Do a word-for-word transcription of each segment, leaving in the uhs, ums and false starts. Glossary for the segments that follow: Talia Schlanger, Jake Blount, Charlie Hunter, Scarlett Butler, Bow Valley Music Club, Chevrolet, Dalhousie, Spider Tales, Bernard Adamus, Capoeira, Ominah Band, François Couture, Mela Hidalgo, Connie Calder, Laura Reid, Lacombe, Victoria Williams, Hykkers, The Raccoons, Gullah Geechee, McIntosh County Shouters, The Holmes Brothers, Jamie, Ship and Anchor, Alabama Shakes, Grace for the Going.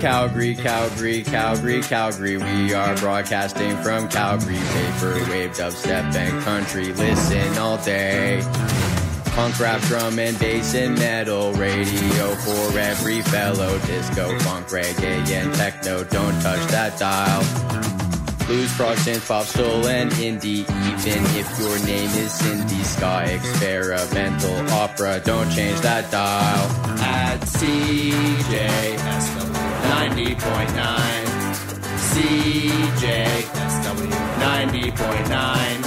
Calgary, Calgary, Calgary, Calgary. We are broadcasting from Calgary. Paper, wave, dubstep, and country. Listen all day. Punk rap, drum and bass and metal radio for every fellow. Disco, funk, reggae, and techno. Don't touch that dial. Blues, prog, synth, pop, soul, and indie. Even if your name is Cindy, ska, experimental, opera. Don't change that dial. At C J S W ninety point nine C J S W ninety point nine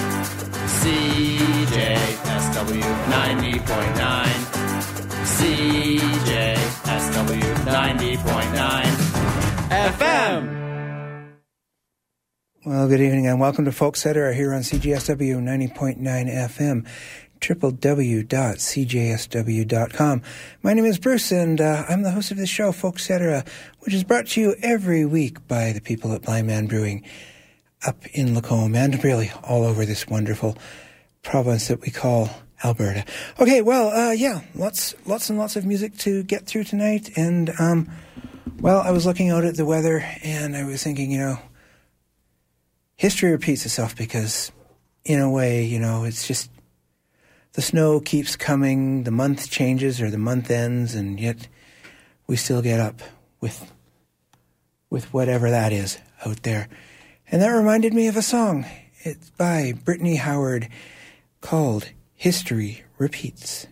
C J S W ninety point nine C J S W ninety point nine F M. Well, good evening and welcome to Folkcetera here on C J S W ninety point nine F M. w w w dot c j s w dot com. My name is Bruce, and uh, I'm the host of this show, Folkcetera, which is brought to you every week by the people at Blind Man Brewing up in Lacombe and really all over this wonderful province that we call Alberta. Okay, well, uh, yeah, lots lots and lots of music to get through tonight, and, um, well, I was looking out at the weather, and I was thinking, you know, history repeats itself because, in a way, you know, it's just the snow keeps coming, the month changes or the month ends, and yet we still get up with with whatever that is out there. And that reminded me of a song. It's by Brittany Howard called History Repeats.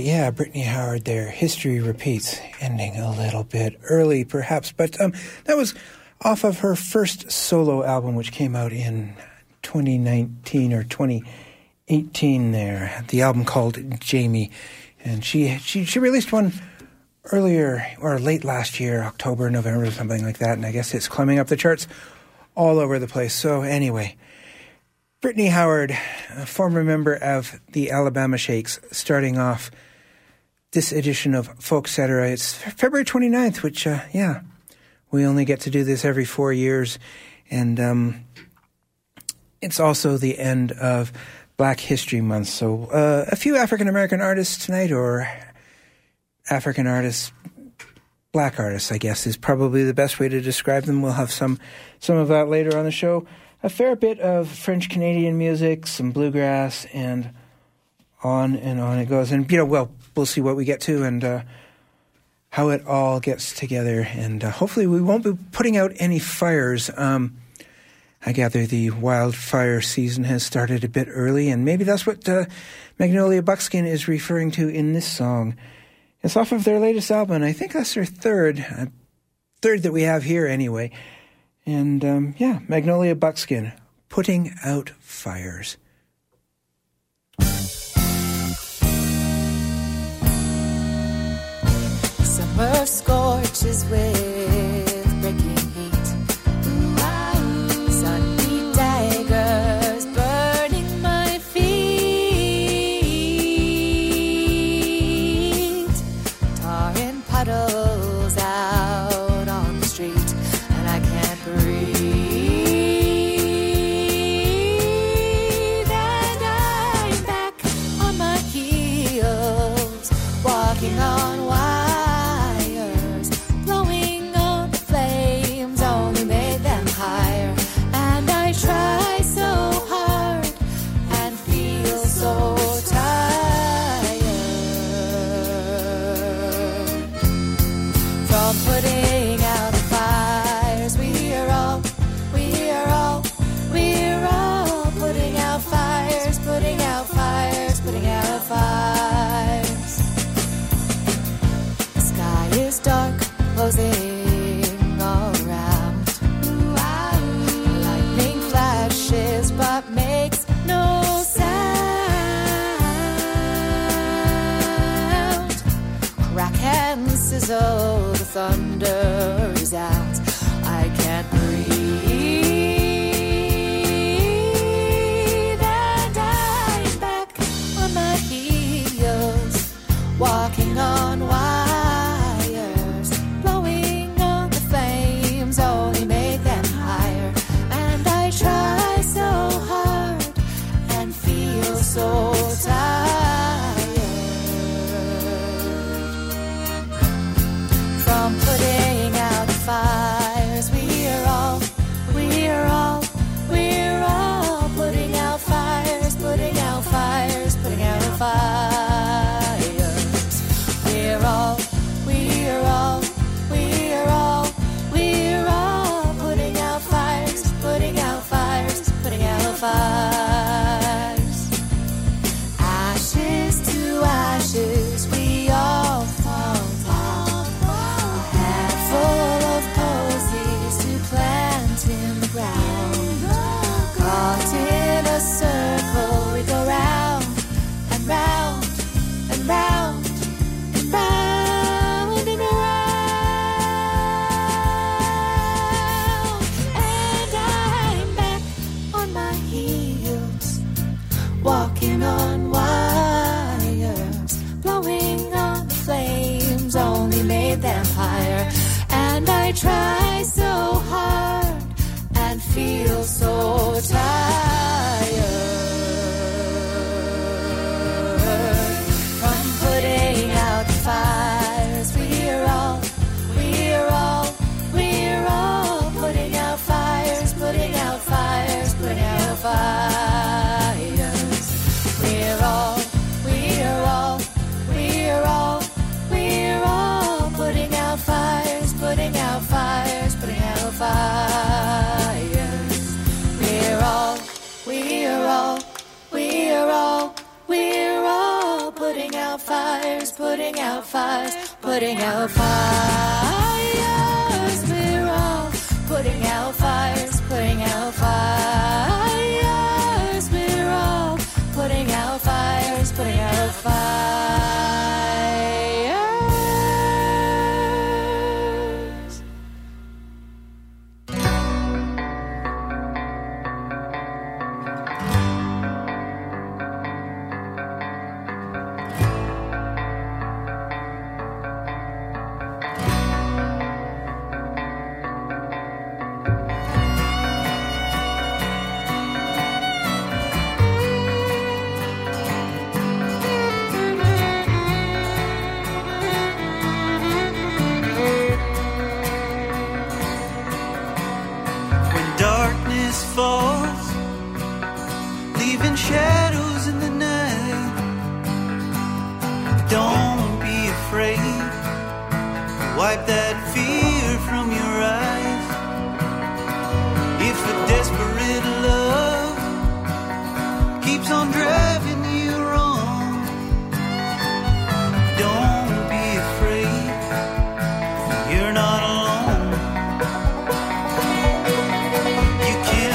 Yeah, Brittany Howard there. History Repeats, ending a little bit early, perhaps, but um, that was off of her first solo album, which came out in twenty nineteen or twenty eighteen. There, the album called Jamie, And she she she released one earlier or late last year, October, November, or something like that. And I guess it's climbing up the charts all over the place. So anyway, Brittany Howard, a former member of the Alabama Shakes, starting off this edition of Folkcetera. It's February twenty-ninth, which, uh, yeah, we only get to do this every four years. And um, it's also the end of Black History Month. So uh, a few African-American artists tonight, or African artists, black artists, I guess, is probably the best way to describe them. We'll have some some of that later on the show. A fair bit of French-Canadian music, some bluegrass, and on and on it goes. And, you know, well, we'll see what we get to and uh, how it all gets together. And uh, hopefully we won't be putting out any fires. Um, I gather the wildfire season has started a bit early, and maybe that's what uh, Magnolia Buckskin is referring to in this song. It's off of their latest album. I think that's their third, uh, third that we have here anyway. And, um, yeah, Magnolia Buckskin, Putting Out Fires. Summer scorches with breaking heat. Ooh, sunny daggers burning my feet. Tar and puddles out on the street. Breathe, and I'm back on my heels, walking on wires, blowing up the flames, only made them higher. And I try so hard and feel so tired from putting out the fires. We are all. We're all, we're all putting out fires, putting out fires, putting out fires. The sky is dark, closing all around. Lightning flashes but makes no sound. Crack and sizzle, the thunder is out. I can't breathe, and I'm back on my heels, walking on wires, blowing up the flames, only made them higher. And I try so hard and feel so tired from putting out the fire. We're all, we're all, we're all putting out fires, putting out fires, putting out fires. We're all, we're all, we're all, we're all putting out fires, putting out fires, putting out fires. Ashes to ashes, we all fall. In the ground, caught in a circle, we go round and round and round and round and round. And I'm back on my heels, walking on wires, blowing on the flames, only made them higher. And I try so hard. Feel so tired from putting out the fires. We're all, we're all, we're all putting out fires, putting out fires, putting out fires. We're all, we're all, we're all, we're all putting out fires, putting out fires, putting out fires. We're all, we're all, we're all, we're all putting out fires, putting out fires, putting out fires. We're all putting out fires, putting out fires. We're all putting out fires, putting out fires. Don't be afraid. Wipe that fear from your eyes. If a desperate love keeps on driving you wrong, don't be afraid. You're not alone. You can't run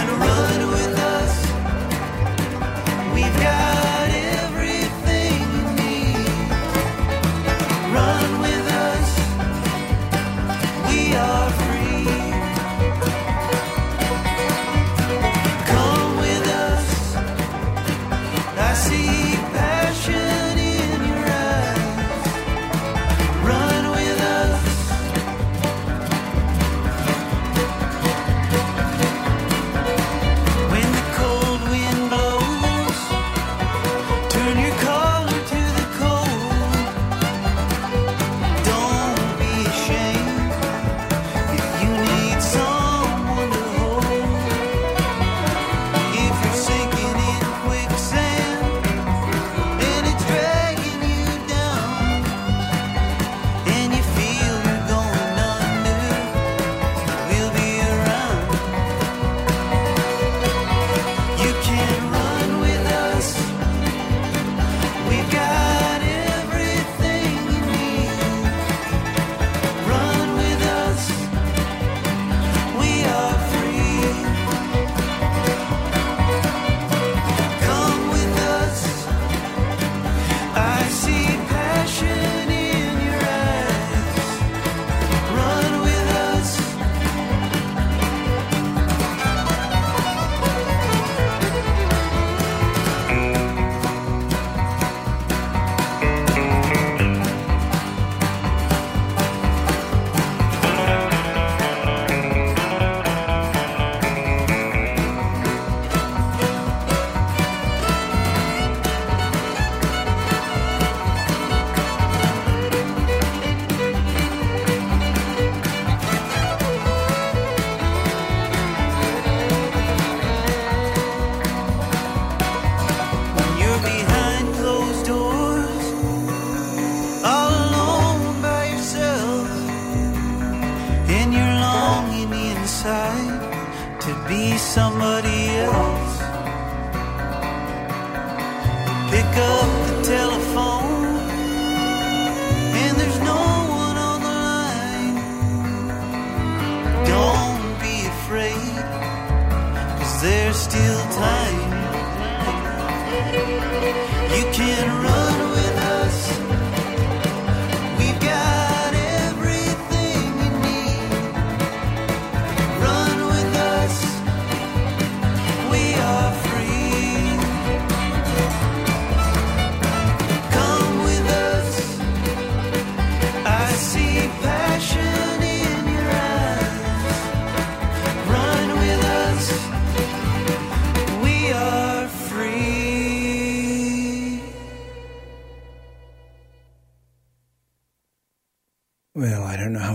with us. We've got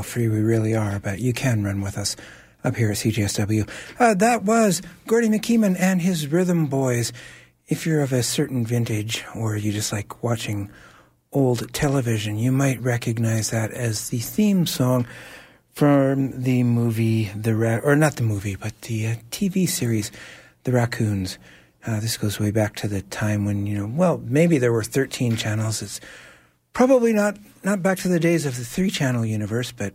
free we really are, but you can run with us up here at C G S W. Uh, that was Gordie MacKeeman and his Rhythm Boys. If you're of a certain vintage or you just like watching old television, you might recognize that as the theme song from the movie, the Ra- or not the movie, but the uh, T V series, The Raccoons. Uh, this goes way back to the time when, you know, well, maybe there were thirteen channels. It's probably not not back to the days of the three-channel universe, but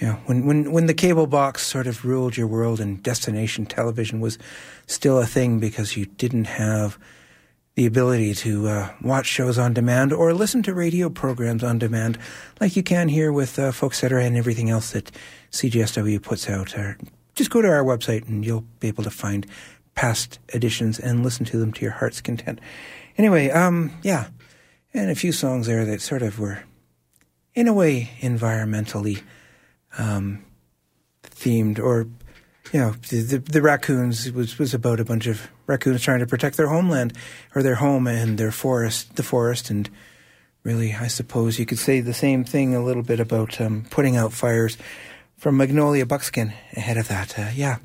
you know, when, when, when the cable box sort of ruled your world and destination television was still a thing because you didn't have the ability to uh, watch shows on demand or listen to radio programs on demand like you can here with uh, Folkcetera and everything else that C G S W puts out. Or just go to our website and you'll be able to find past editions and listen to them to your heart's content. Anyway, um, yeah. And a few songs there that sort of were, in a way, environmentally um, themed. Or, you know, the, the, the Raccoons was, was about a bunch of raccoons trying to protect their homeland, or their home and their forest, the forest. And really, I suppose you could say the same thing a little bit about um, putting out fires from Magnolia Buckskin ahead of that. Uh, yeah,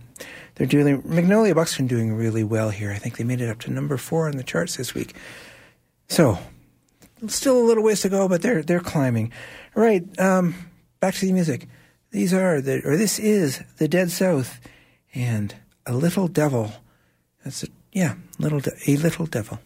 they're doing, Magnolia Buckskin doing really well here. I think they made it up to number four on the charts this week. So... still a little ways to go, but they're they're climbing. All right, um, back to the music. These are the, or this is the Dead South, and A Little Devil. That's a, yeah, little de- a little devil.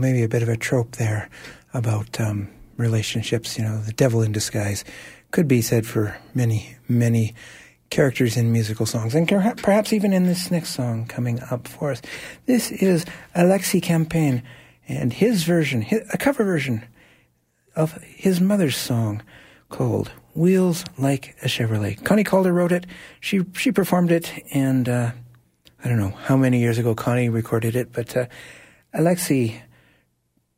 Maybe a bit of a trope there about um, relationships, you know, the devil in disguise could be said for many, many characters in musical songs, and perhaps even in this next song coming up for us. This is Aleksi Campagne and his version, his, a cover version of his mother's song called Wheels Like a Chevrolet. Connie Calder wrote it, she she performed it, and uh, I don't know how many years ago Connie recorded it, but uh, Aleksi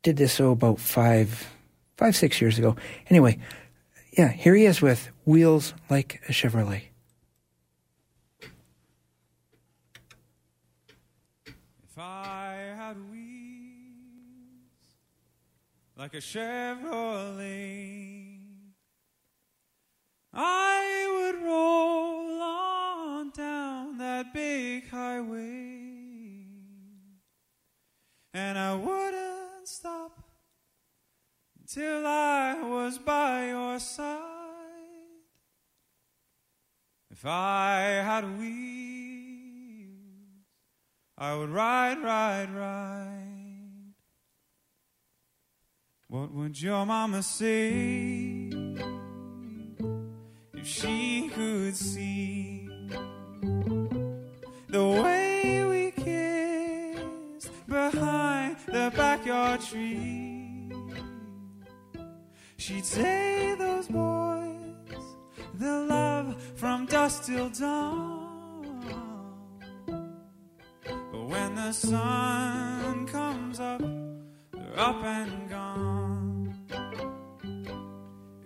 did this oh, about five, five, six years ago. Anyway, yeah, here he is with Wheels Like a Chevrolet. If I had wheels like a Chevrolet, I would roll on down that big highway. rain, and I wouldn't stop till I was by your side. If I had wheels, I would ride, ride, ride. What would your mama say if she could see the way we kissed behind the backyard tree? She'd say those boys, the love from dusk till dawn. But when the sun comes up, they're up and gone.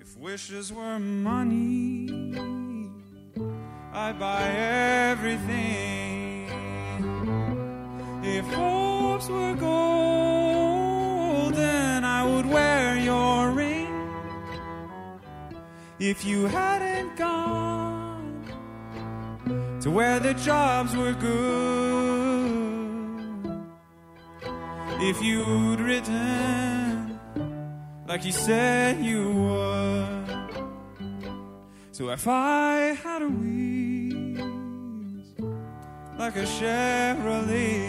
If wishes were money, I'd buy everything. If hopes were golden, I would wear your ring. If you hadn't gone to where the jobs were good, if you'd written like you said you would. So if I had a wheels like a Chevrolet,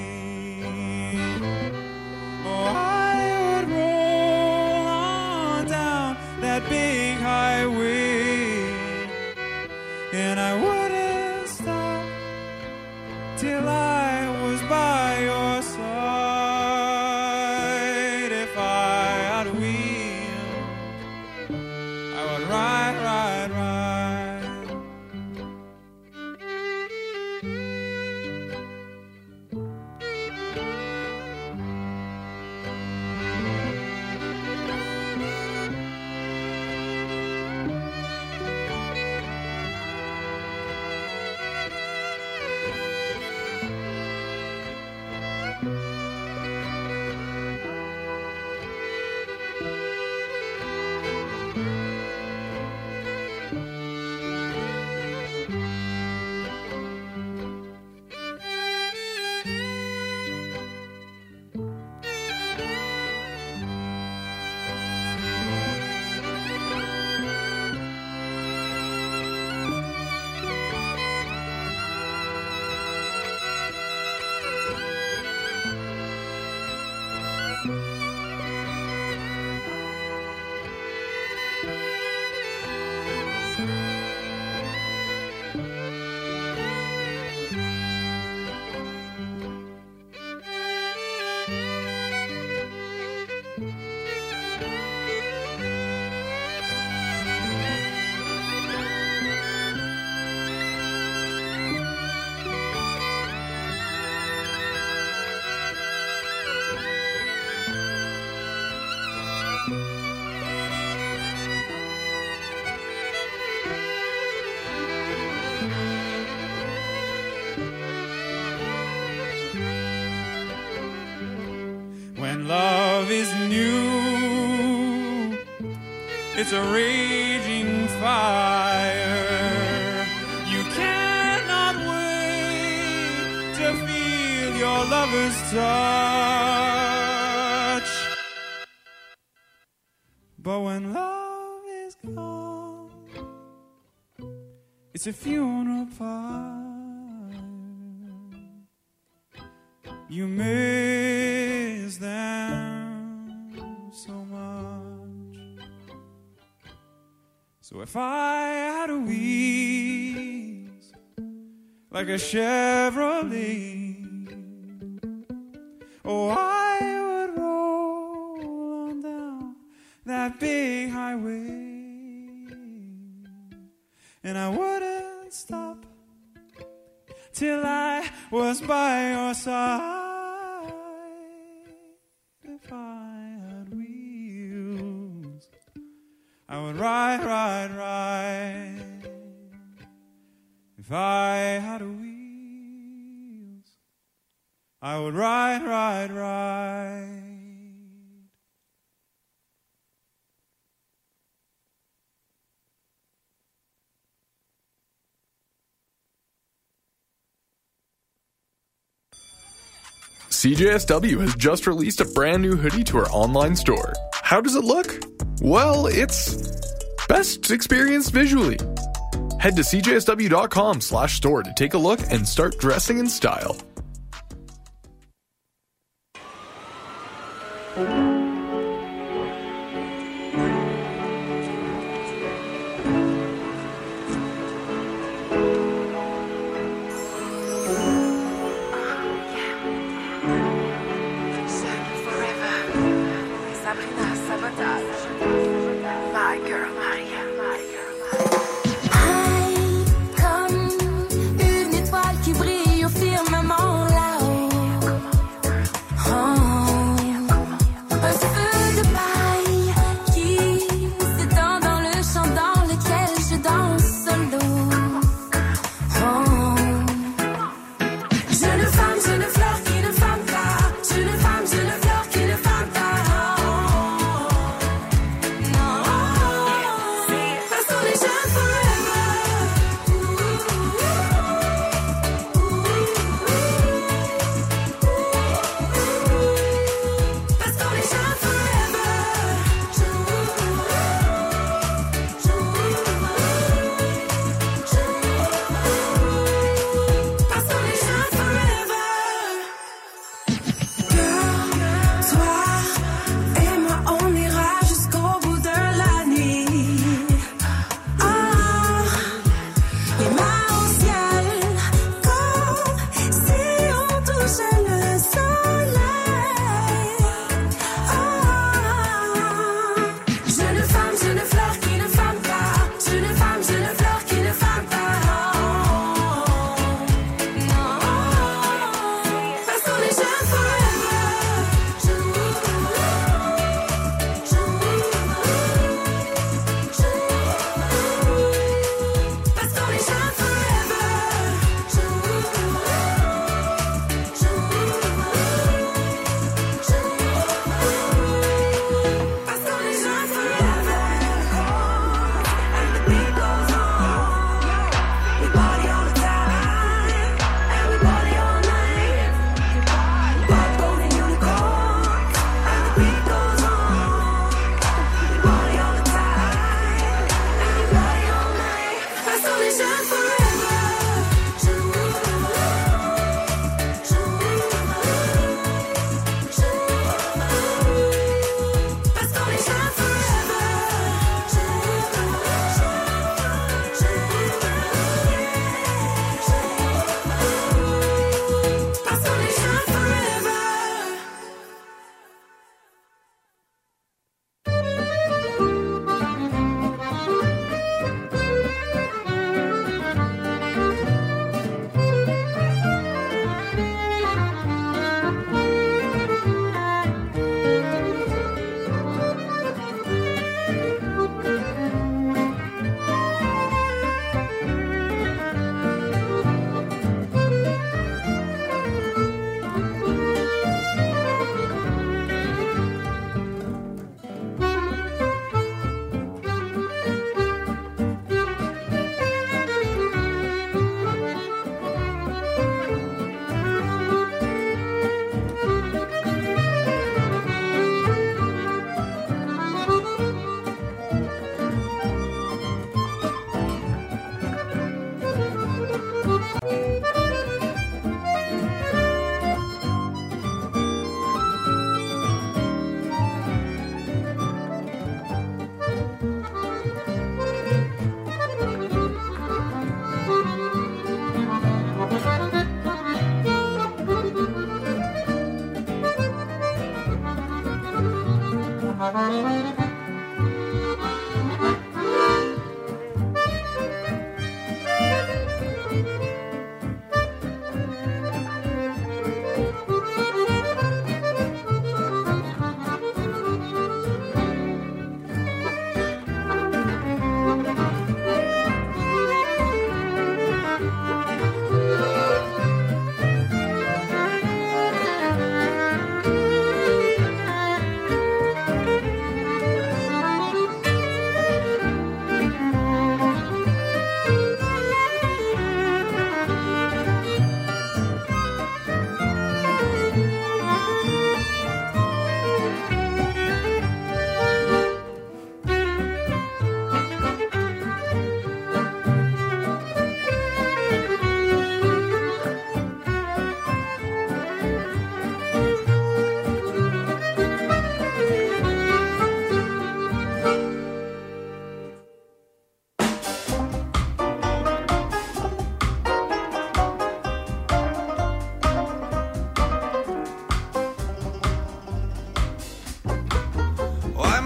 oh, I would roll on down that big highway, and I wouldn't stop till I was by your side. If I had wheels, I would ride, ride, it's a raging fire. You cannot wait to feel your lover's touch. But when love is gone, it's a funeral pyre. You miss them so much. So if I had a wheels like a Chevrolet, oh, I would roll on down that big highway, and I wouldn't stop till I was by your side. If I had wheels, I would ride, ride, ride. If I had wheels, I would ride, ride, ride. C J S W has just released a brand new hoodie to our online store. How does it look? Well, it's best experienced visually. Head to cjsw.com slash store to take a look and start dressing in style.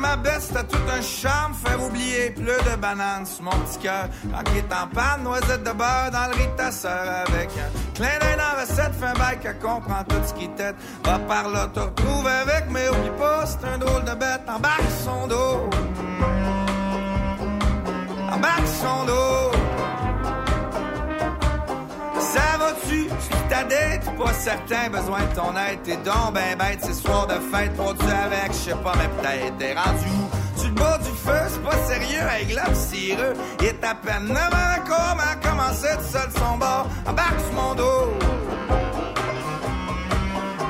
ma baisse, t'as tout un charme, faire oublier plus de bananes sur mon petit cœur. Quand il est en panne, noisette de beurre dans le riz de ta sœur. Avec un clin d'œil dans la recette, fin bail qu'elle comprend tout ce qui t'aide. Va par là, te retrouve avec, mais oublie pas, c'est un drôle de bête. Embarque son dos, embarque son dos. Ça va-tu? Suis ta dette? Pas certain, besoin de ton aide. T'es donc ben bête, c'est soir de fête. Produit avec, je sais pas, mais peut-être. T'es rendu où? Tu te bats du feu, c'est pas sérieux. Avec globe cireux, il est à peine neuf ans encore, mais a commencé tout seul son bord. Embarque sur mon dos,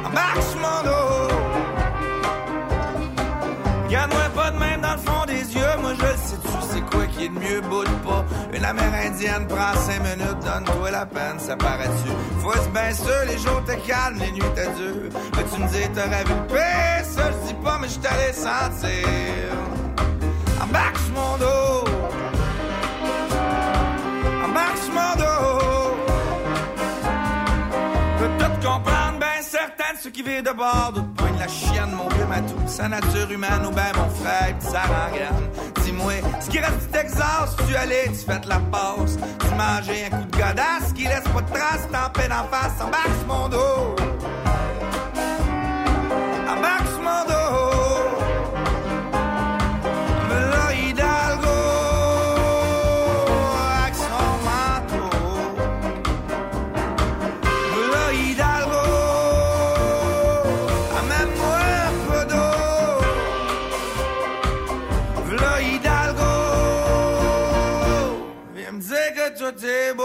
embarque sur mon dos. Regarde-moi pas de même dans le fond des yeux, moi je le sais-tu, c'est quoi qui est de mieux, boule pas. Une amérindienne prend cinq minutes, donne-toi la peine, ça paraît-tu. Faut être bien sûr, les jours te calment, les nuits te durent. Peux-tu me dire, t'aurais vu le pire, ça je dis pas, mais je t'allais sentir. Embarque sur mon dos, embarque sur mon dos. Peux tout comprendre, ben certain de ceux qui vivent de bord. La chienne, mon vieux matou, sa nature humaine, ou ben mon frère, pis ça rengaine. Dis-moi, ce qui reste du Texas, tu allais, tu fais de la passe. Tu mangeais un coup de godasse qui laisse pas de traces, t'en peine en face, embarque sur mon dos. Embarque sur mon dos. Mela Hidalgo, avec son manteau. Mela Hidalgo. Table.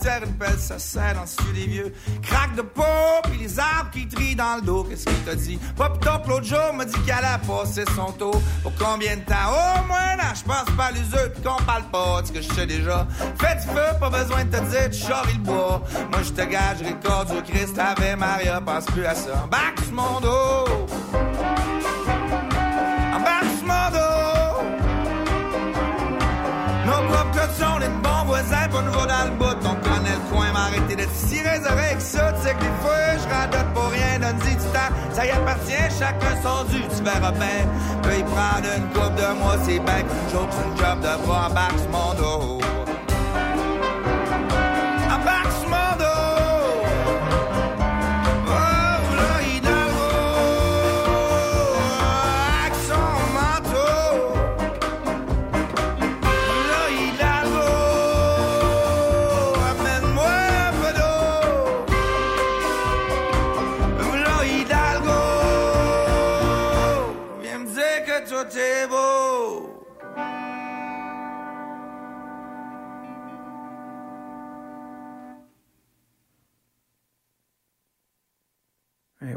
Terre, une pelle, ça serre dans le ciel des vieux. Craque de peau, puis les arbres qui trient dans le dos. Qu'est-ce qu'il t'a dit? Pop top, l'autre jour, m'a dit qu'elle a passé son tour. Pour combien de temps? Oh, moi, là, je pense pas à l'usure, puis qu'on parle pas de ce que je sais déjà. Fais du feu, pas besoin de te dire, tu charries le bois. Moi, je te gage, récorde du Christ, Ave Maria, pense plus à ça. Embarque sur mon dos. Embarque sur mon dos. Nos propres sont les bons voisins, pas nouveau dans le bout. Coin, m'arrêter d'être si réservé avec ça. Tu sais que des fois, je radote pour rien. Donne-y du temps, ça y appartient. Chacun son dû, tu verras bien. Peut y prendre une coupe de moi, c'est bien. J'autre une job de bras, embarque sur mon dos. Embarque sur mon dos. Oh, là, Hidalgo. Avec son manteau. Là, Hidalgo.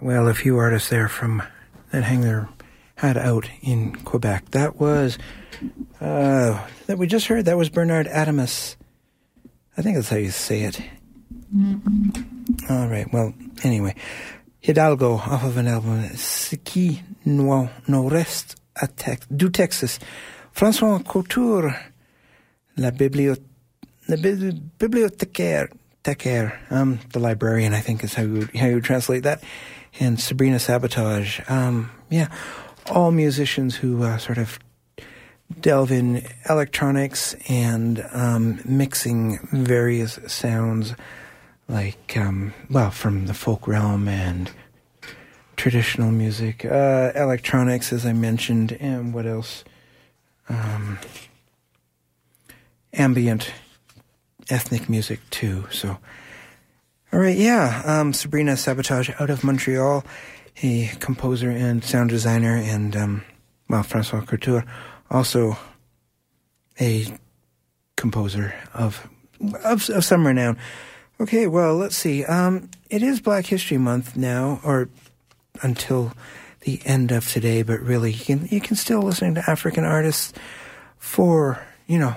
Well, a few artists there from that hang their hat out in Quebec. That was, uh, that we just heard, that was Bernard Adamus. I think that's how you say it. Mm-hmm. All right, well, anyway. Hidalgo, off of an album, Ce qui nous reste du Texas. François Couture, la, bibliot- la bi- bibliothécaire, Techer, um, the librarian, I think is how you would, how you would translate that. And Sabrina Sabotage. Um, yeah, all musicians who uh, sort of delve in electronics and um, mixing various sounds like, um, well, from the folk realm and traditional music, uh, electronics, as I mentioned, and what else? Um, ambient ethnic music, too. So, all right, yeah. Um, Sabrina Sabotage out of Montreal. a composer and sound designer, and, um, well, François Couture, also a composer of, of of some renown. Okay, well, let's see. Um, it is Black History Month now, or until the end of today, but really, you can, you can still listen to African artists for, you know,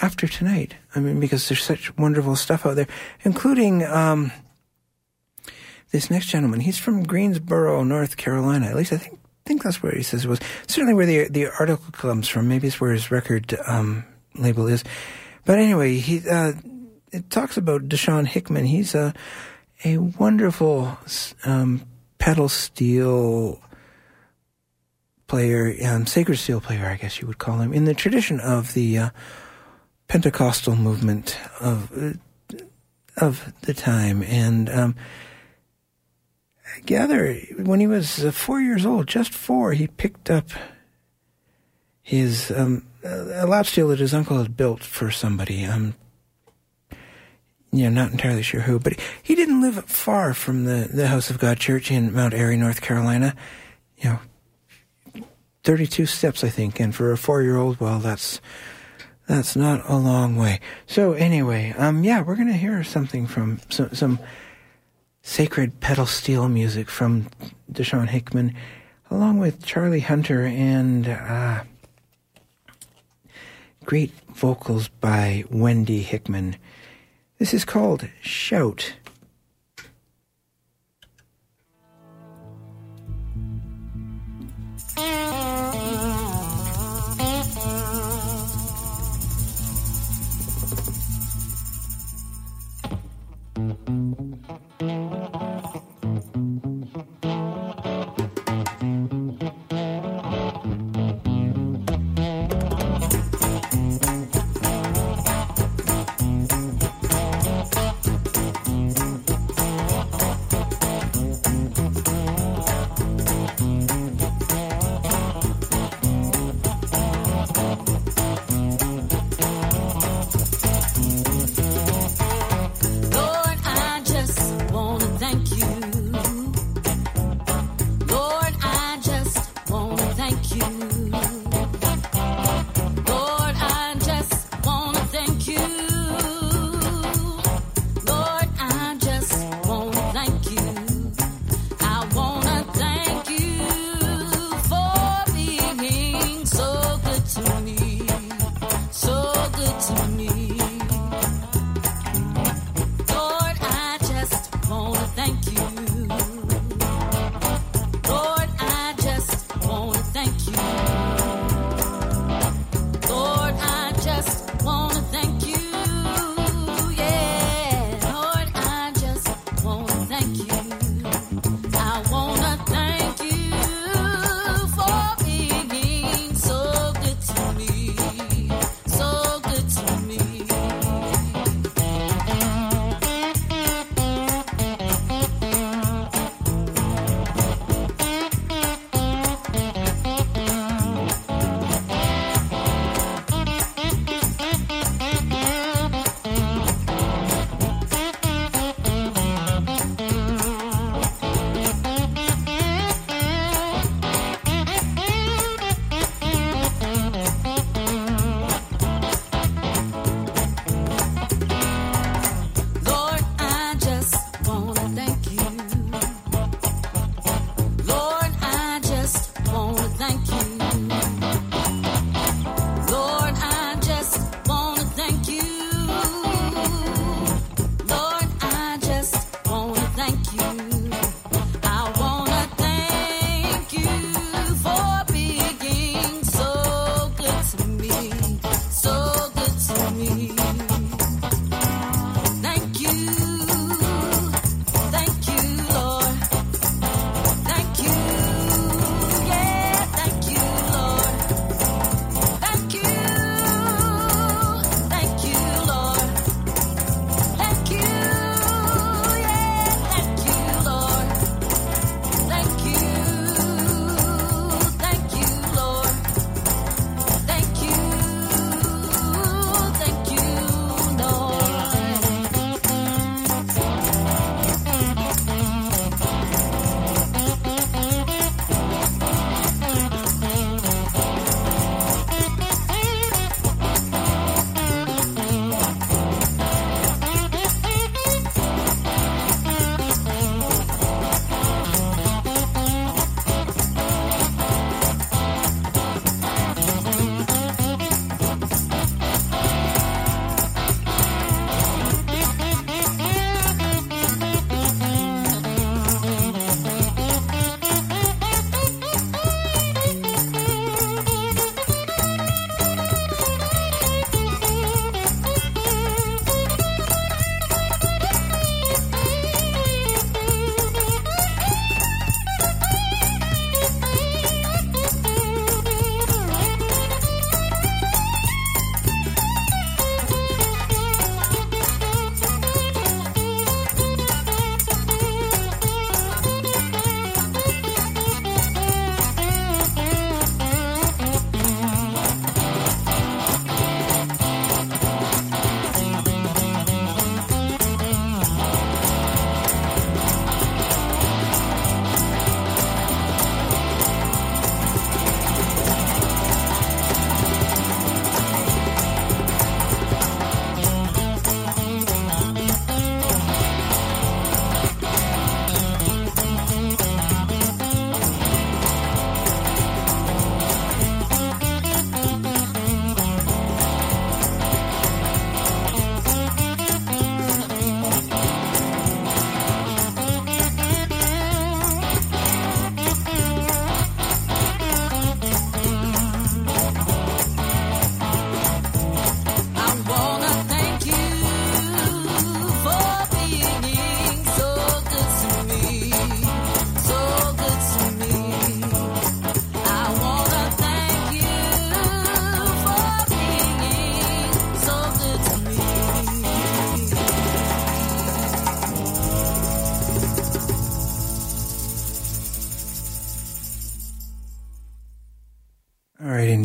after tonight. I mean, because there's such wonderful stuff out there, including... Um, This next gentleman, he's from Greensboro, North Carolina. At least I think think that's where he says it was. Certainly where the the article comes from. Maybe it's where his record um, label is. But anyway, he uh, it talks about DaShawn Hickman. He's a a wonderful um, pedal steel player, um, sacred steel player, I guess you would call him, in the tradition of the uh, Pentecostal movement of of the time, and. Um, Gather, when he was four years old, just four, he picked up his um, a lap steel that his uncle had built for somebody. Um, you know, not entirely sure who, but he didn't live far from the, the House of God Church in Mount Airy, North Carolina. You know, thirty-two steps, I think, and for a four-year-old, well, that's that's not a long way. So anyway, um, yeah, we're gonna hear something from some. some sacred pedal steel music from DaShawn Hickman, along with Charlie Hunter and uh, great vocals by Wendy Hickman. This is called Shout.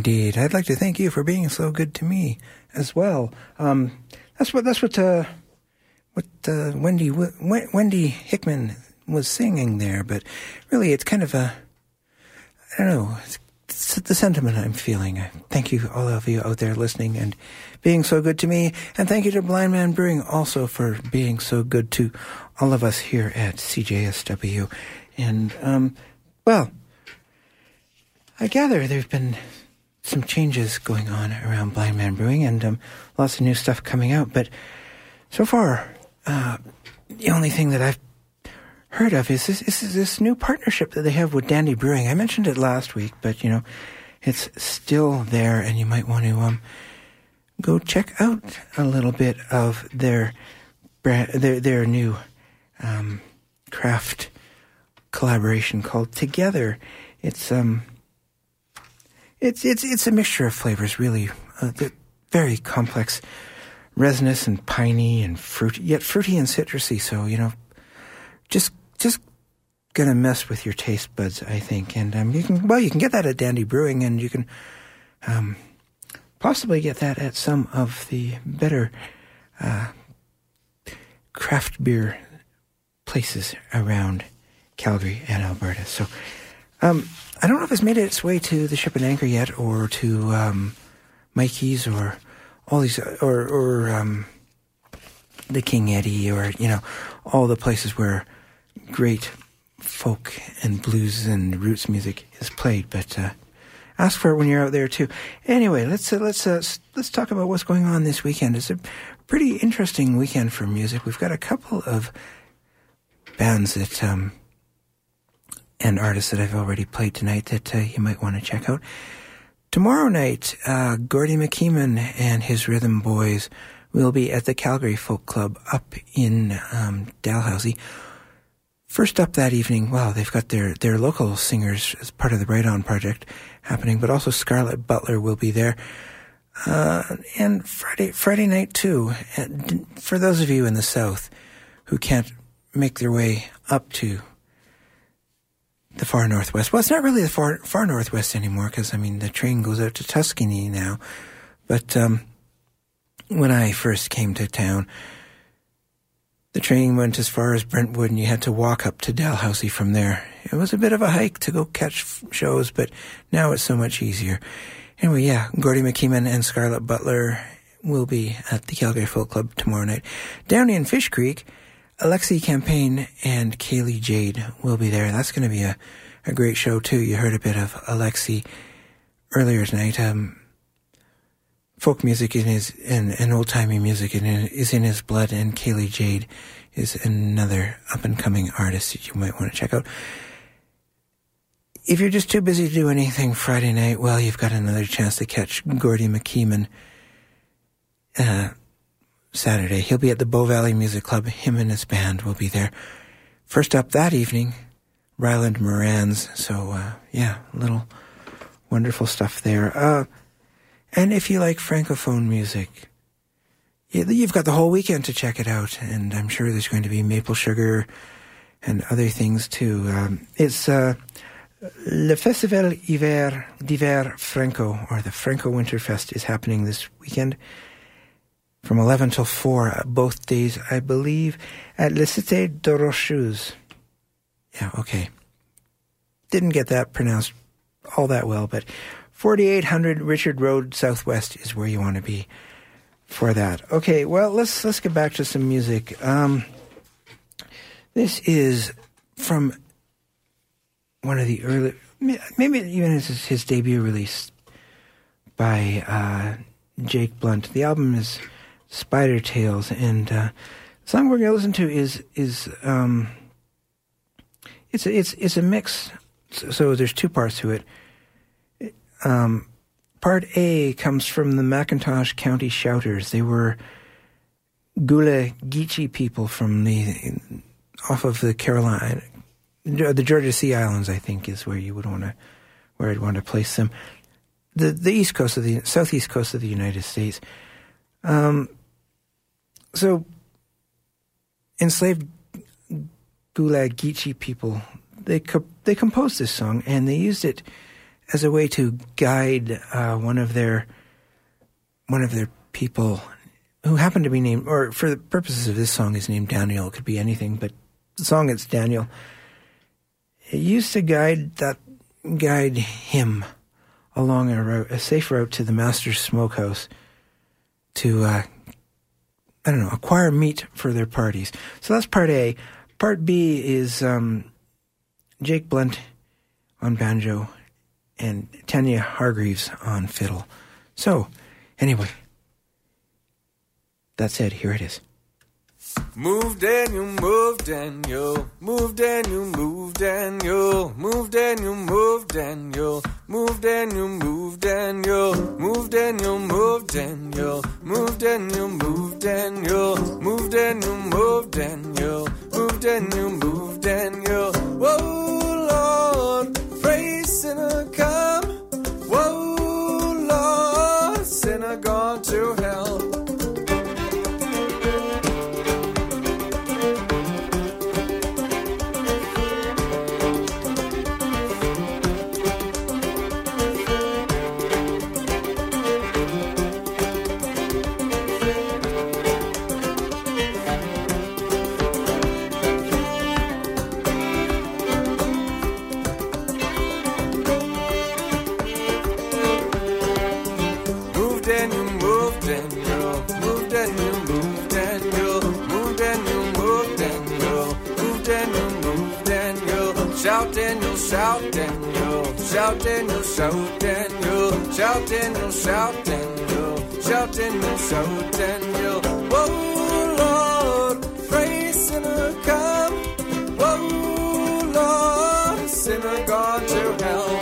Indeed. I'd like to thank you for being so good to me as well. Um, that's what that's what uh, what uh, Wendy w- Wendy Hickman was singing there, but really it's kind of a, I don't know, it's, it's the sentiment I'm feeling. Thank you, all of you out there listening and being so good to me, and thank you to Blind Man Brewing also for being so good to all of us here at C J S W. And, um, well, I gather there have been some changes going on around Blind Man Brewing and um, lots of new stuff coming out, but so far, uh, the only thing that I've heard of is this, is this new partnership that they have with Dandy Brewing. I mentioned it last week, but, you know, it's still there, and you might want to um, go check out a little bit of their brand, their, their new um, craft collaboration called Together. It's um, it's it's it's a mixture of flavors, really. Uh, they're very complex, resinous and piney and fruity, yet fruity and citrusy. So you know, just just gonna mess with your taste buds, I think. And um, you can well, you can get that at Dandy Brewing, and you can um, possibly get that at some of the better uh, craft beer places around Calgary and Alberta. So, um, I don't know if it's made its way to the Ship and Anchor yet, or to um, Mikey's, or all these, or or um, the King Eddie, or you know, all the places where great folk and blues and roots music is played. But uh, ask for it when you're out there too. Anyway, let's uh, let's uh, let's talk about what's going on this weekend. It's a pretty interesting weekend for music. We've got a couple of bands that. Um, and artists that I've already played tonight that uh, you might want to check out. Tomorrow night, uh, Gordie MacKeeman and his Rhythm Boys will be at the Calgary Folk Club up in um, Dalhousie. First up that evening, wow, they've got their, their local singers as part of the Brighton Project happening, but also Scarlett Butler will be there. Uh, and Friday Friday night, too, and for those of you in the South who can't make their way up to the far northwest. Well, it's not really the far far northwest anymore because, I mean, the train goes out to Tuscany now. But um, when I first came to town, the train went as far as Brentwood and you had to walk up to Dalhousie from there. It was a bit of a hike to go catch shows, but now it's so much easier. Anyway, yeah, Gordie MacKeeman and Scarlett Butler will be at the Calgary Folk Club tomorrow night. Down in Fish Creek, Aleksi Campagne and Kaylee Jade will be there. That's going to be a, a great show, too. You heard a bit of Aleksi earlier tonight. Um, folk music in his, and, and old-timey music in, is in his blood, and Kaylee Jade is another up-and-coming artist that you might want to check out. If you're just too busy to do anything Friday night, well, you've got another chance to catch Gordie MacKeeman. Uh... Saturday. He'll be at the Bow Valley Music Club. Him and his band will be there. First up that evening, Ryland Moran's. So, uh, yeah, little wonderful stuff there. Uh, and if you like Francophone music, you've got the whole weekend to check it out. And I'm sure there's going to be maple sugar and other things too. Um, it's uh, Le Festival Hiver d'Hiver Franco, or the Franco Winterfest, is happening this weekend. From eleven till four, both days, I believe, at La Cité de Rochuse. Yeah, okay. Didn't get that pronounced all that well, but forty-eight hundred Richard Road Southwest is where you want to be for that. Okay, well, let's let's get back to some music. Um, this is from one of the early, maybe even his, his debut release by uh, Jake Blount. The album is Spider Tales, and uh, the song we're going to listen to is is um, it's it's it's a mix. So, so there's two parts to it. it um, part A comes from the McIntosh County Shouters. They were Gullah Geechee people from the off of the Carolina, the Georgia Sea Islands, I think, is where you would want to where I'd want to place them. The the east coast of the southeast coast of the United States. Um. So, enslaved Gullah Geechee people, they co- they composed this song, and they used it as a way to guide uh, one of their one of their people who happened to be named, or for the purposes of this song, is named Daniel. It could be anything, but the song it's Daniel. It used to guide that guide him along a, route, a safe route to the master's smokehouse to, uh, I don't know, acquire meat for their parties. So that's part A. Part B is um, Jake Blount on banjo and Tanya Hargreaves on fiddle. So, anyway, that said, here it is. Move, Daniel, move, Daniel, move, Daniel, move, Daniel, move, Daniel, move, Daniel, move, Daniel, move, Daniel, move, Daniel, move, Daniel, move, Daniel, move, Daniel, move, Daniel, move, Daniel, move, Daniel, move, Daniel. Whoa, Lord, pray, sinner, come. Whoa, Lord, sinner, gone to hell. Shout Daniel, shout Daniel, shout Daniel, shout Daniel, shout Daniel, shout Daniel, shout Daniel, shout Daniel. Whoa, Lord, pray, sinner, come. Whoa, Lord, sinner, gone to hell.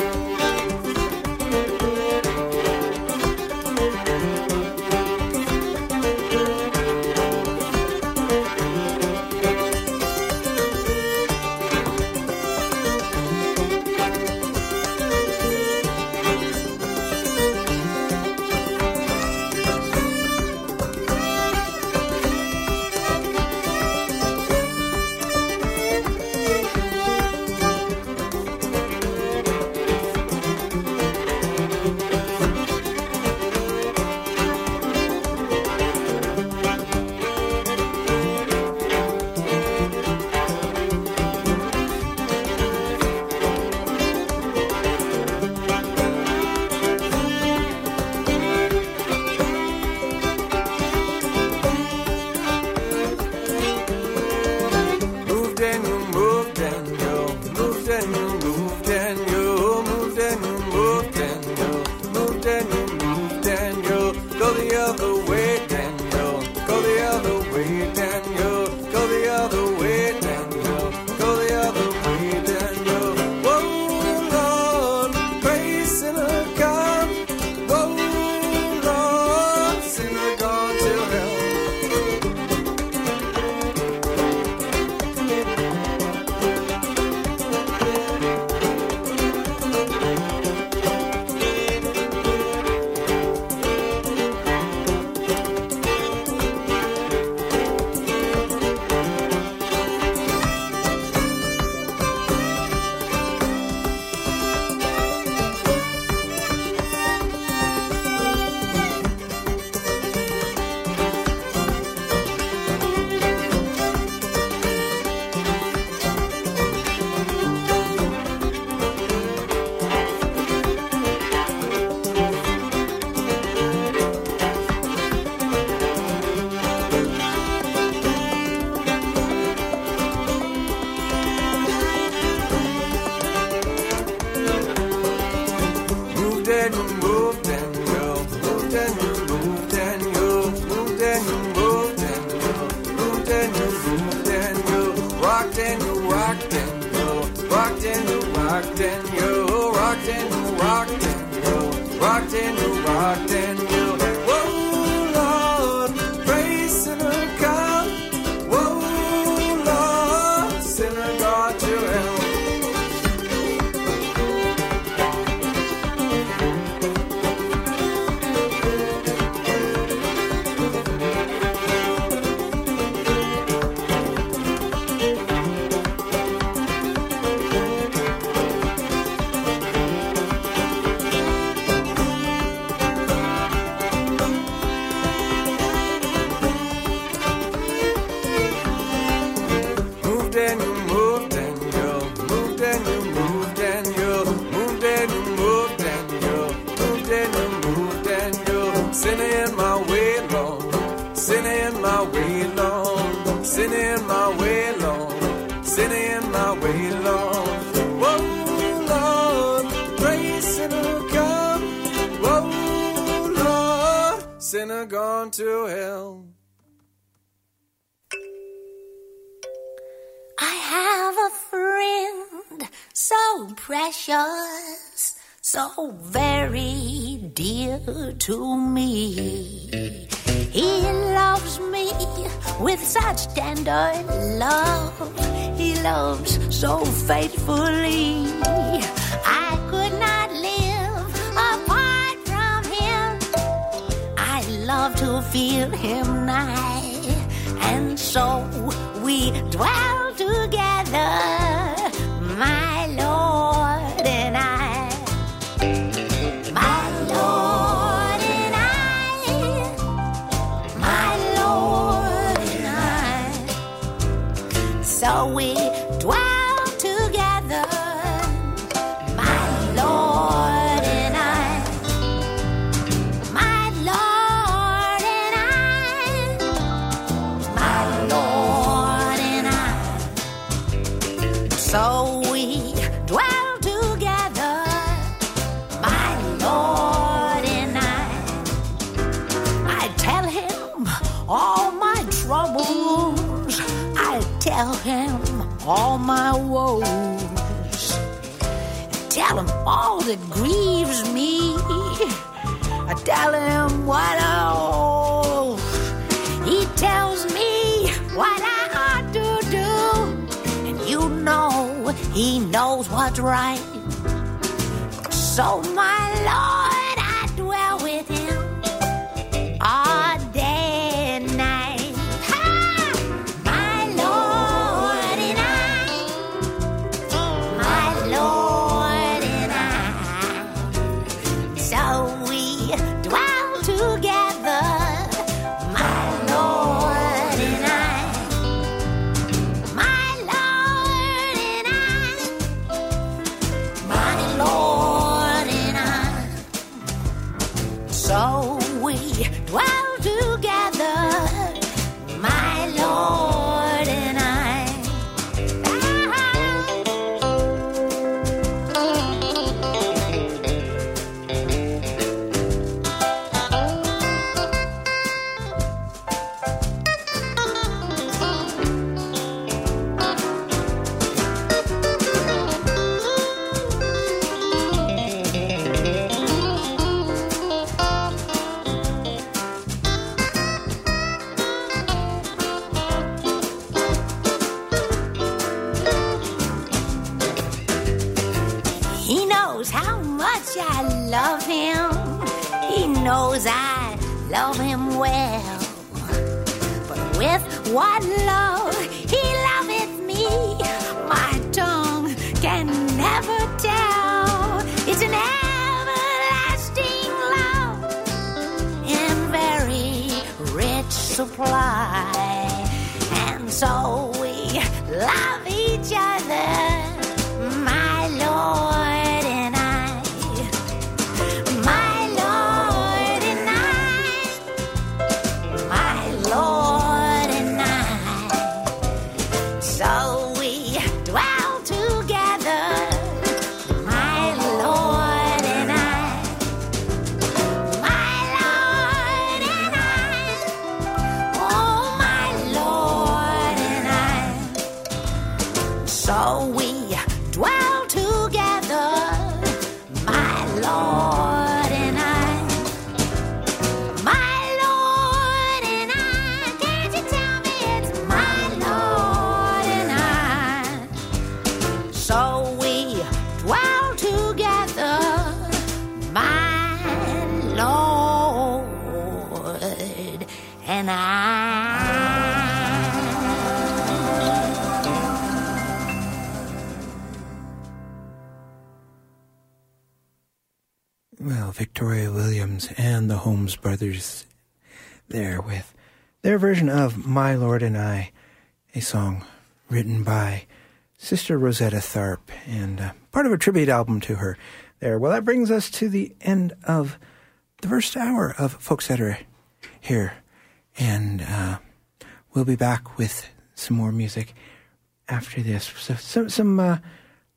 and you moved and you moved and you moved and you moved and you moved and you moved and you moved and you sinning my way long, sinning my way long, sinning my way long, sinning my way long. Whoa, Lord, grace and come. Whoa, Lord, sinner gone to hell. I have a friend so precious, so very dear to me. He loves me with such tender love. He loves so faithfully. I could not live apart from him. I love to feel him nigh, and so we dwell together, my Lord and I, my Lord and I, my Lord and I. So we dwell together, my Lord and I, my Lord and I, my Lord. So we dwell together, my Lord and I. I tell him all my troubles. I tell him all my woes. I tell him all that grieves me. I tell him what I owe. He tells me what I ought to do. And you know he knows what's right. So my Lord, I dwell with him all day and night. Ha! My Lord and I, my Lord and I. So we dwell together, my Lord and I. So we dwell together, my Lord and I. Love him, he knows I love him well, but with what love he loveth me, my tongue can never tell. It's an everlasting love in very rich supply, and so we love each other, my Lord. Victoria Williams and the Holmes Brothers there with their version of My Lord and I, a song written by Sister Rosetta Tharpe, and uh, part of a tribute album to her there. Well, that brings us to the end of the first hour of Folkcetera here, and uh, we'll be back with some more music after this. So, so some uh,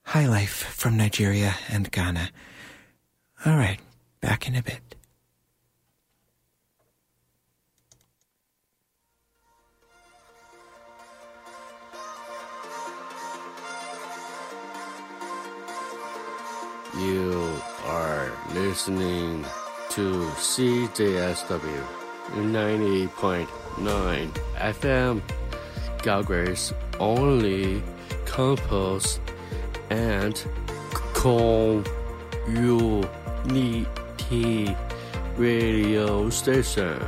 high life from Nigeria and Ghana. All right, back in a bit. You are listening to C J S W ninety point nine F M, Calgary's only campus and community radio station.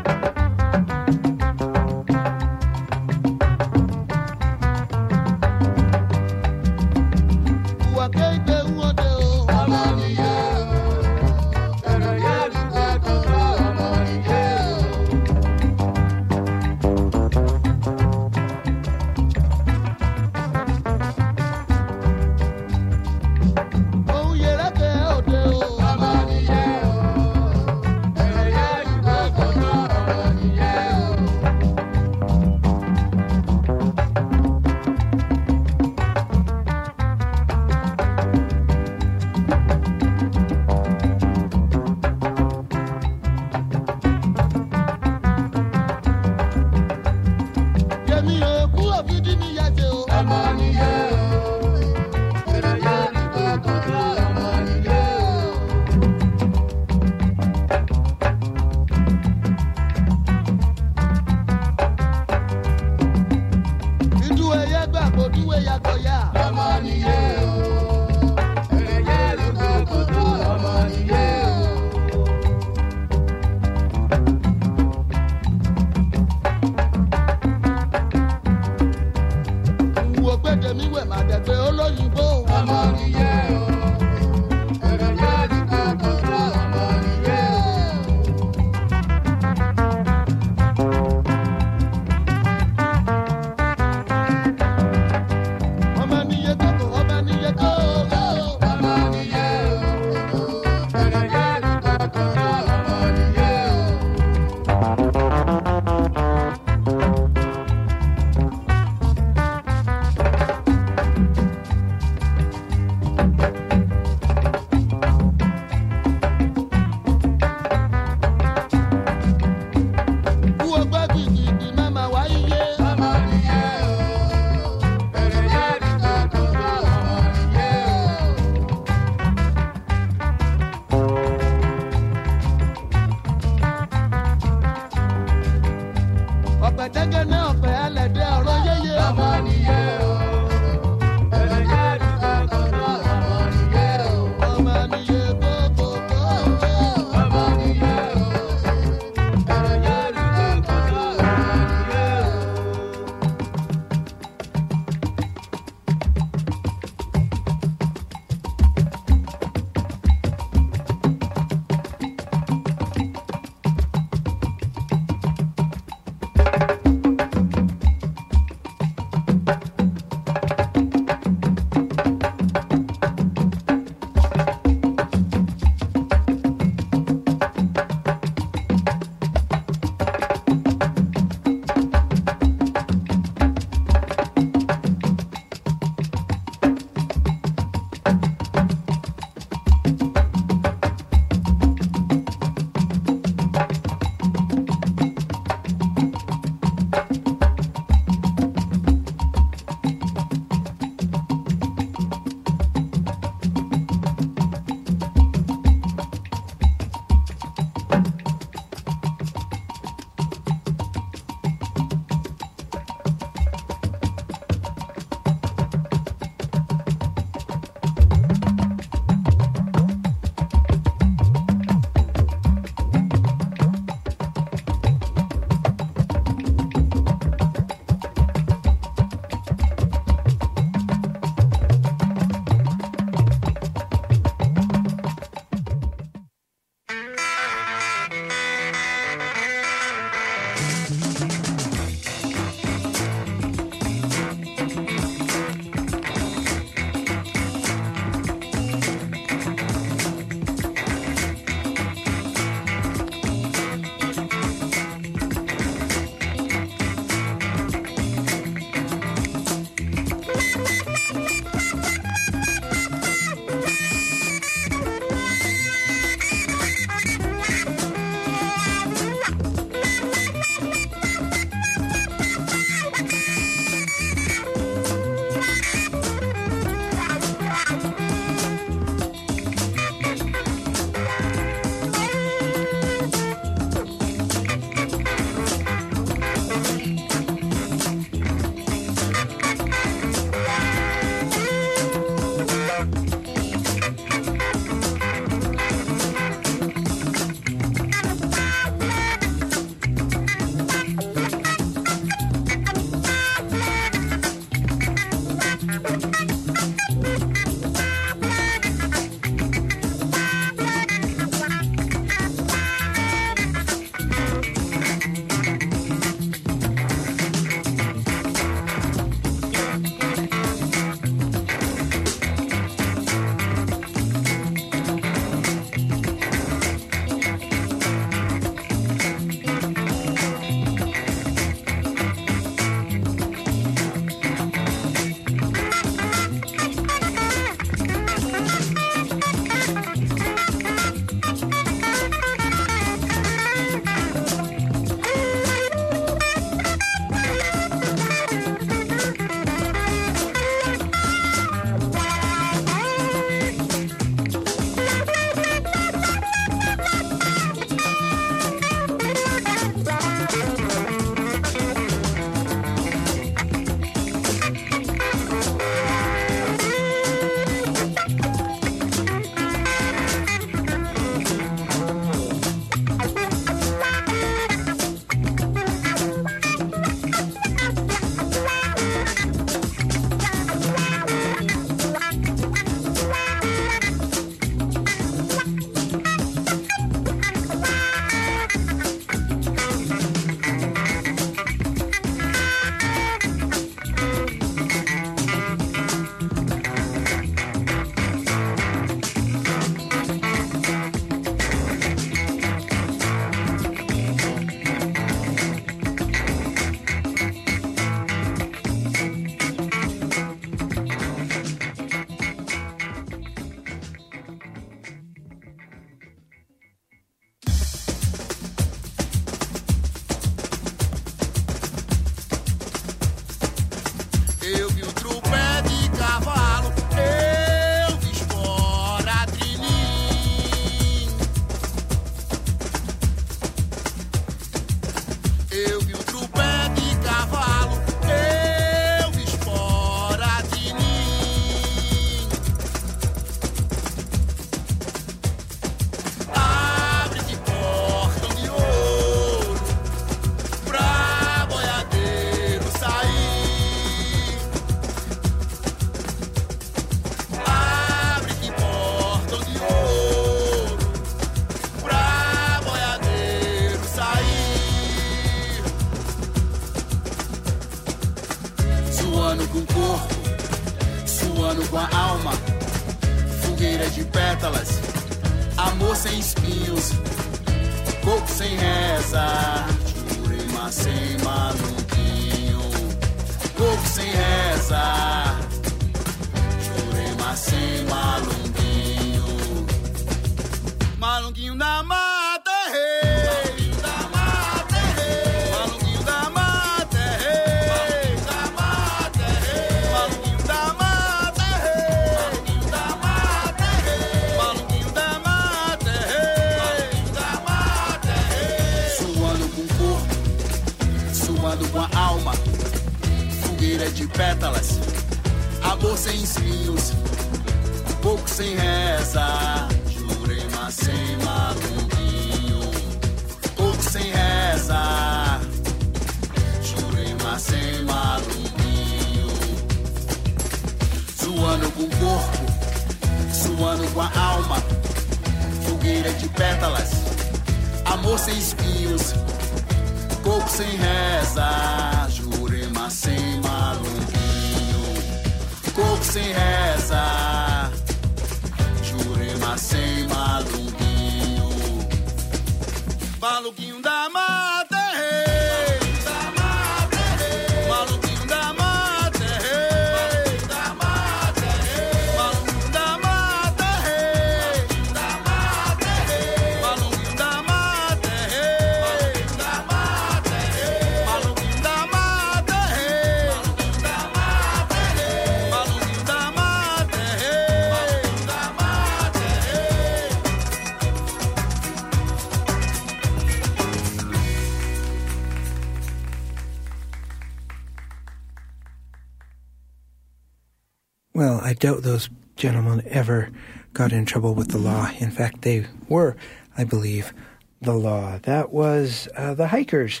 I doubt those gentlemen ever got in trouble with the law. In fact, they were, I believe, the law. That was uh, the Hykkers.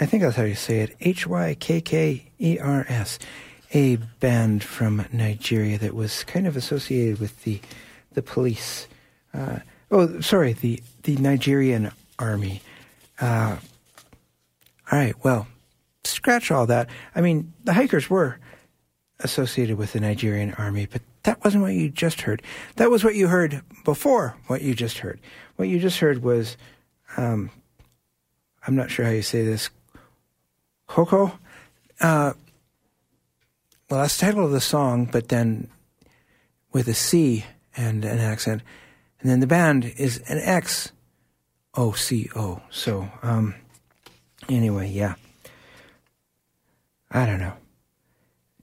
I think that's how you say it. H Y K K E R S. a band from Nigeria that was kind of associated with the the police. Uh, oh, sorry, the, the Nigerian army. Uh, all right, well, scratch all that. I mean, the Hykkers were associated with the Nigerian army, but that wasn't what you just heard. That was what you heard before what you just heard. What you just heard was, um, I'm not sure how you say this, Koko? Uh, well, that's the title of the song, but then with a C and an accent. And then the band is an X, O C O. So, um, anyway, yeah. I don't know.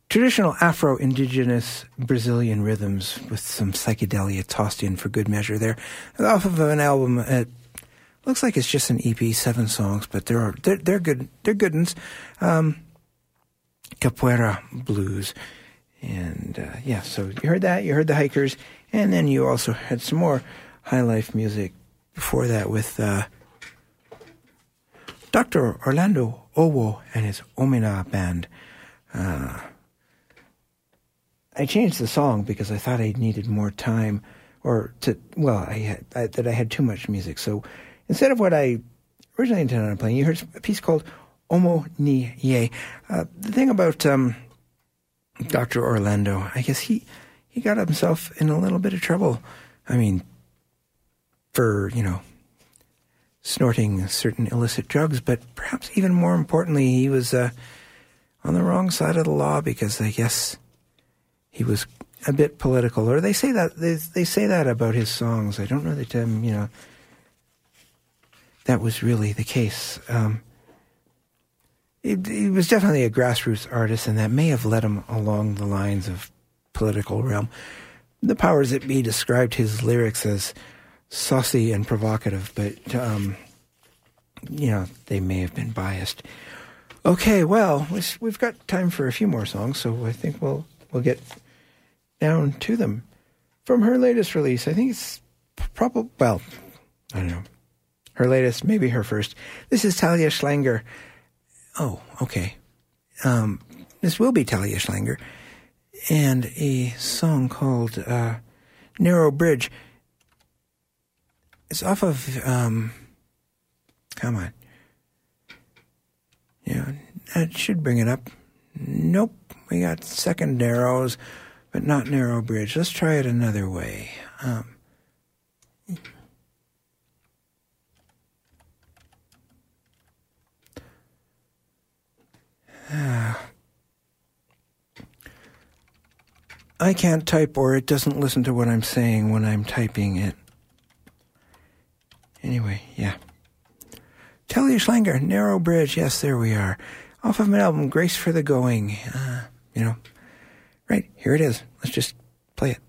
Traditional Afro-Indigenous Brazilian rhythms with some psychedelia tossed in for good measure there. Off of an album, it looks like it's just an E P, seven songs, but there are, they're, they're good, they're good ones. Um, Capoeira Blues. And, uh, yeah, so you heard that, you heard the Hykkers, and then you also had some more high life music before that with, uh, Doctor Orlando Owo and his Omena band. Uh, I changed the song because I thought I needed more time, or to, well, I had, I, that I had too much music. So instead of what I originally intended on playing, you heard a piece called Omo Ni Ye. Uh, the thing about, um, Doctor Orlando, I guess he, he got himself in a little bit of trouble. I mean, for, you know, snorting certain illicit drugs, but perhaps even more importantly, he was uh, on the wrong side of the law because I guess he was a bit political. Or they say that they, they say that about his songs. I don't know that um, you know that was really the case. Um, It, it was definitely a grassroots artist, and that may have led him along the lines of political realm. The powers that be described his lyrics as saucy and provocative, but, um, you know, they may have been biased. Okay, well, we've got time for a few more songs, so I think we'll we'll get down to them. From her latest release, I think it's probably, well, I don't know, her latest, maybe her first. This is Talia Schlanger. Oh, okay. Um, this will be Talia Schlanger and a song called uh, Narrow Bridge. It's off of, um, come on. Yeah, that should bring it up. Nope, we got second narrows, but not Narrow Bridge. Let's try it another way. Um, I can't type, or it doesn't listen to what I'm saying when I'm typing it. Anyway, yeah. Talia Schlanger, Narrow Bridge. Yes, there we are. Off of an album, Grace for the Going. Uh, you know, right, here it is. Let's just play it.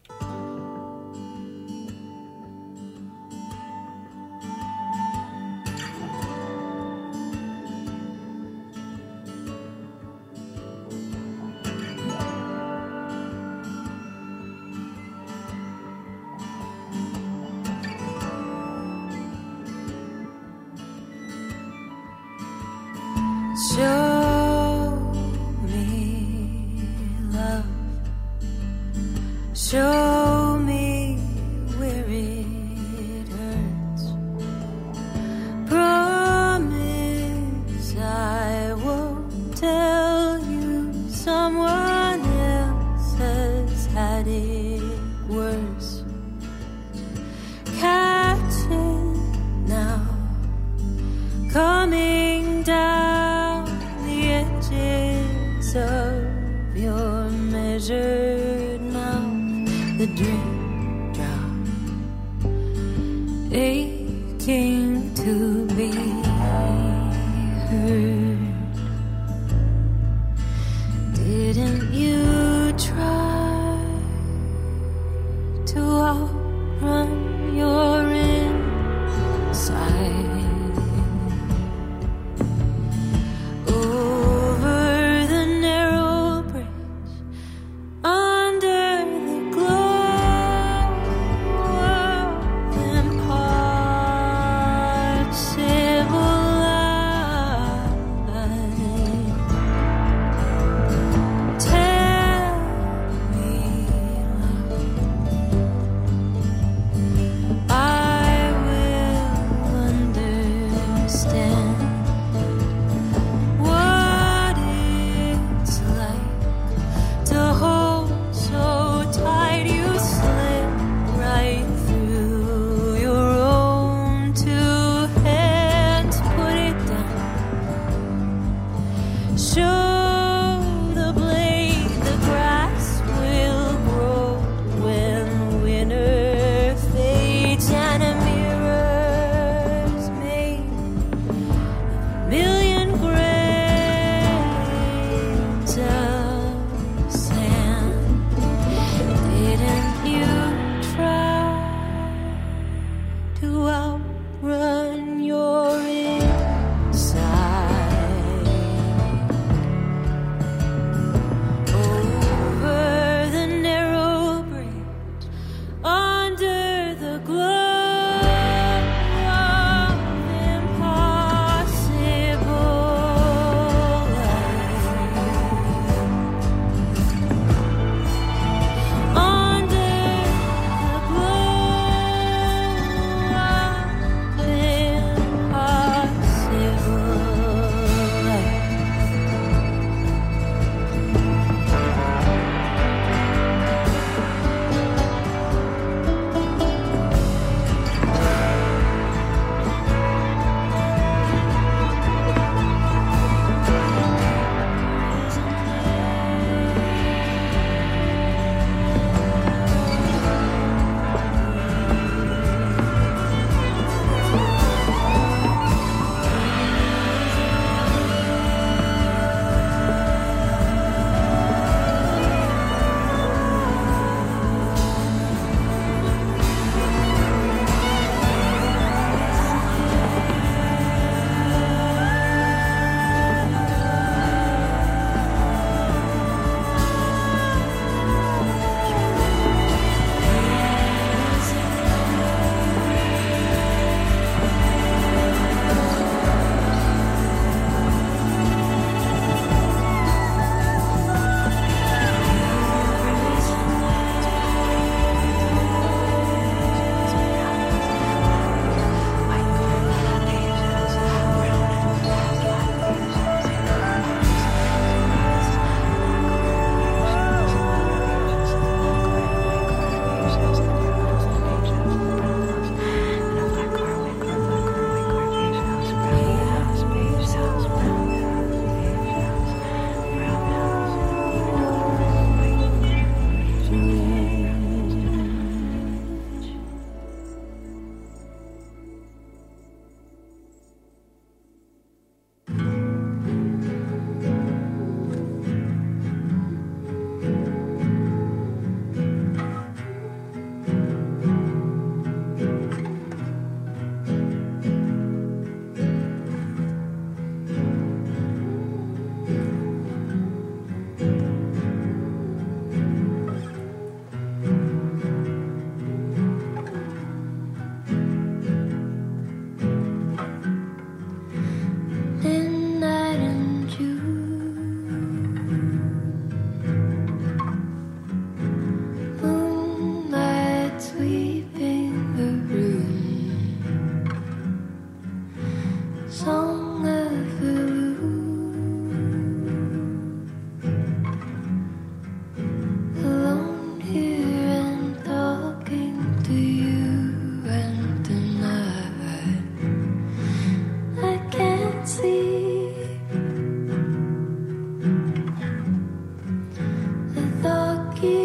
See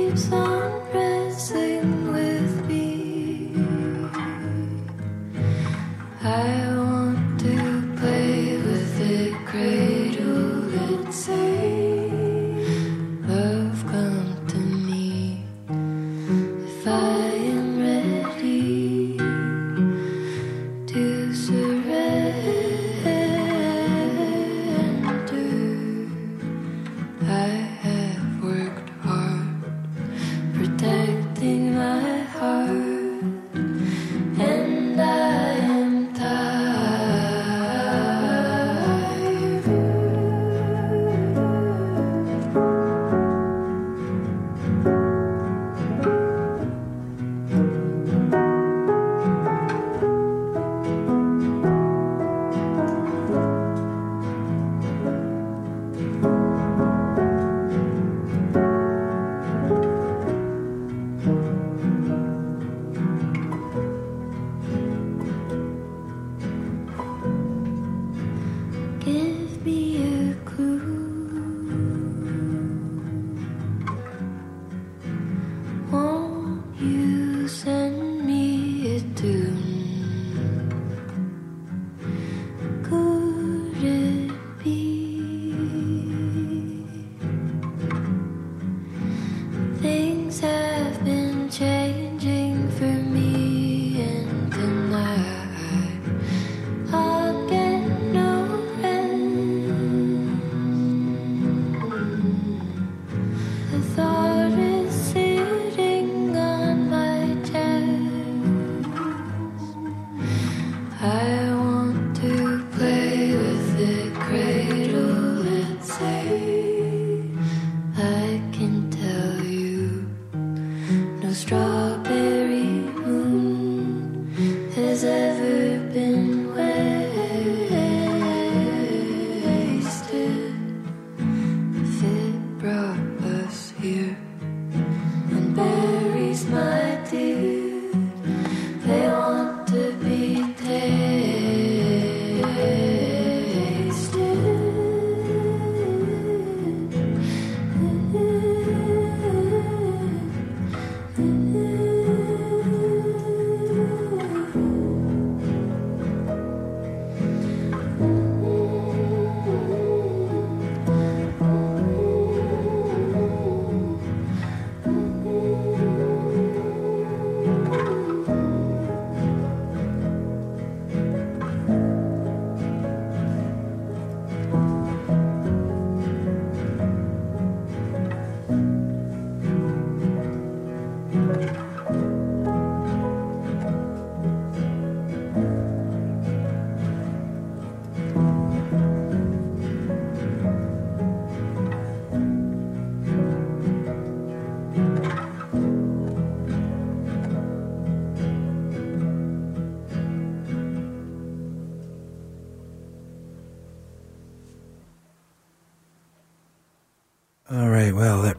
keeps on pressing with me. I want to play with it, cradle it, say, love come to me if I am ready to surrender. I have worked hard protecting my heart.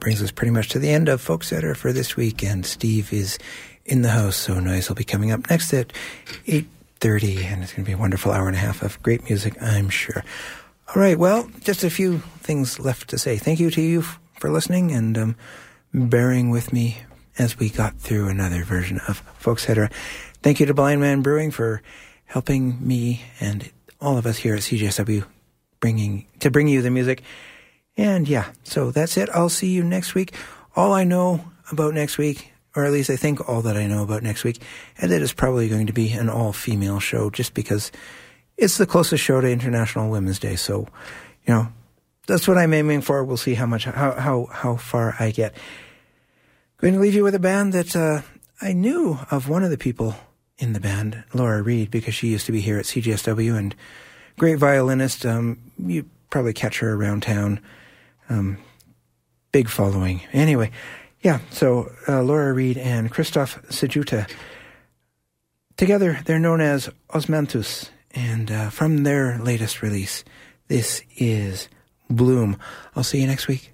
Brings us pretty much to the end of Folkcetera for this week, and Steve is in the house, so noise will be coming up next at eight thirty, and it's going to be a wonderful hour and a half of great music, I'm sure. All right, well, just a few things left to say. Thank you to you f- for listening and um, bearing with me as we got through another version of Folkcetera. Thank you to Blind Man Brewing for helping me and all of us here at C J S W bringing to bring you the music. And yeah, so that's it. I'll see you next week. All I know about next week, or at least I think all that I know about next week, and that is probably going to be an all-female show just because it's the closest show to International Women's Day. So, you know, that's what I'm aiming for. We'll see how much, how, how, how far I get. Going to leave you with a band that uh, I knew of one of the people in the band, Laura Reid, because she used to be here at C G S W, and great violinist. Um, you probably catch her around town. Um, big following. Anyway, yeah, so uh, Laura Reid and Christophe Sejuta. Together, they're known as Osmanthus. And uh, from their latest release, this is Bloom. I'll see you next week.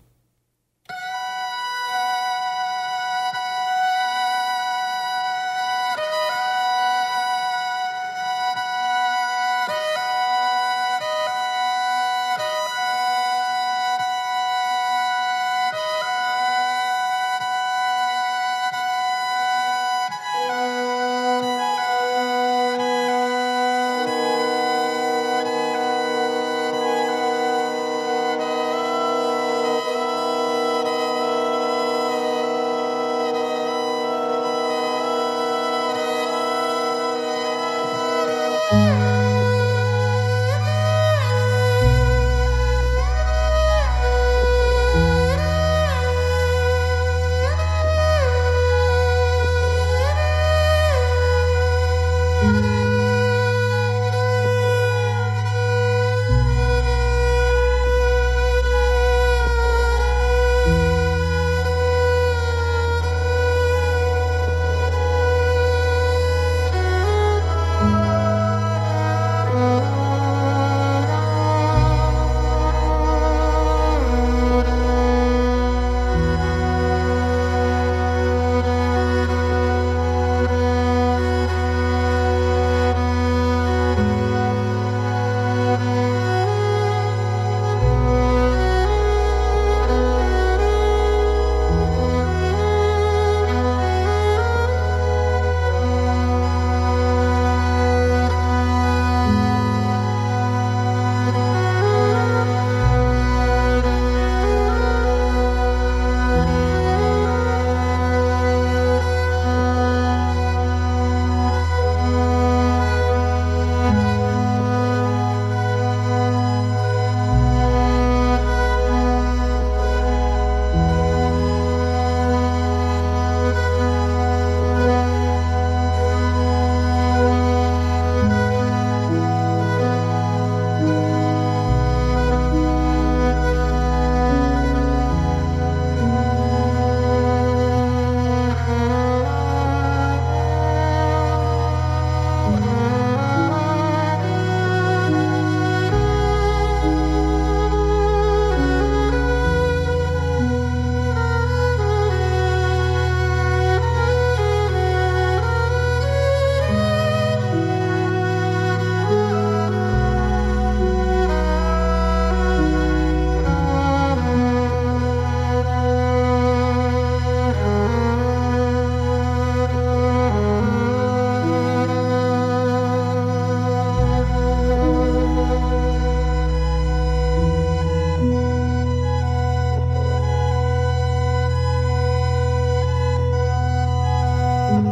Thank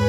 you.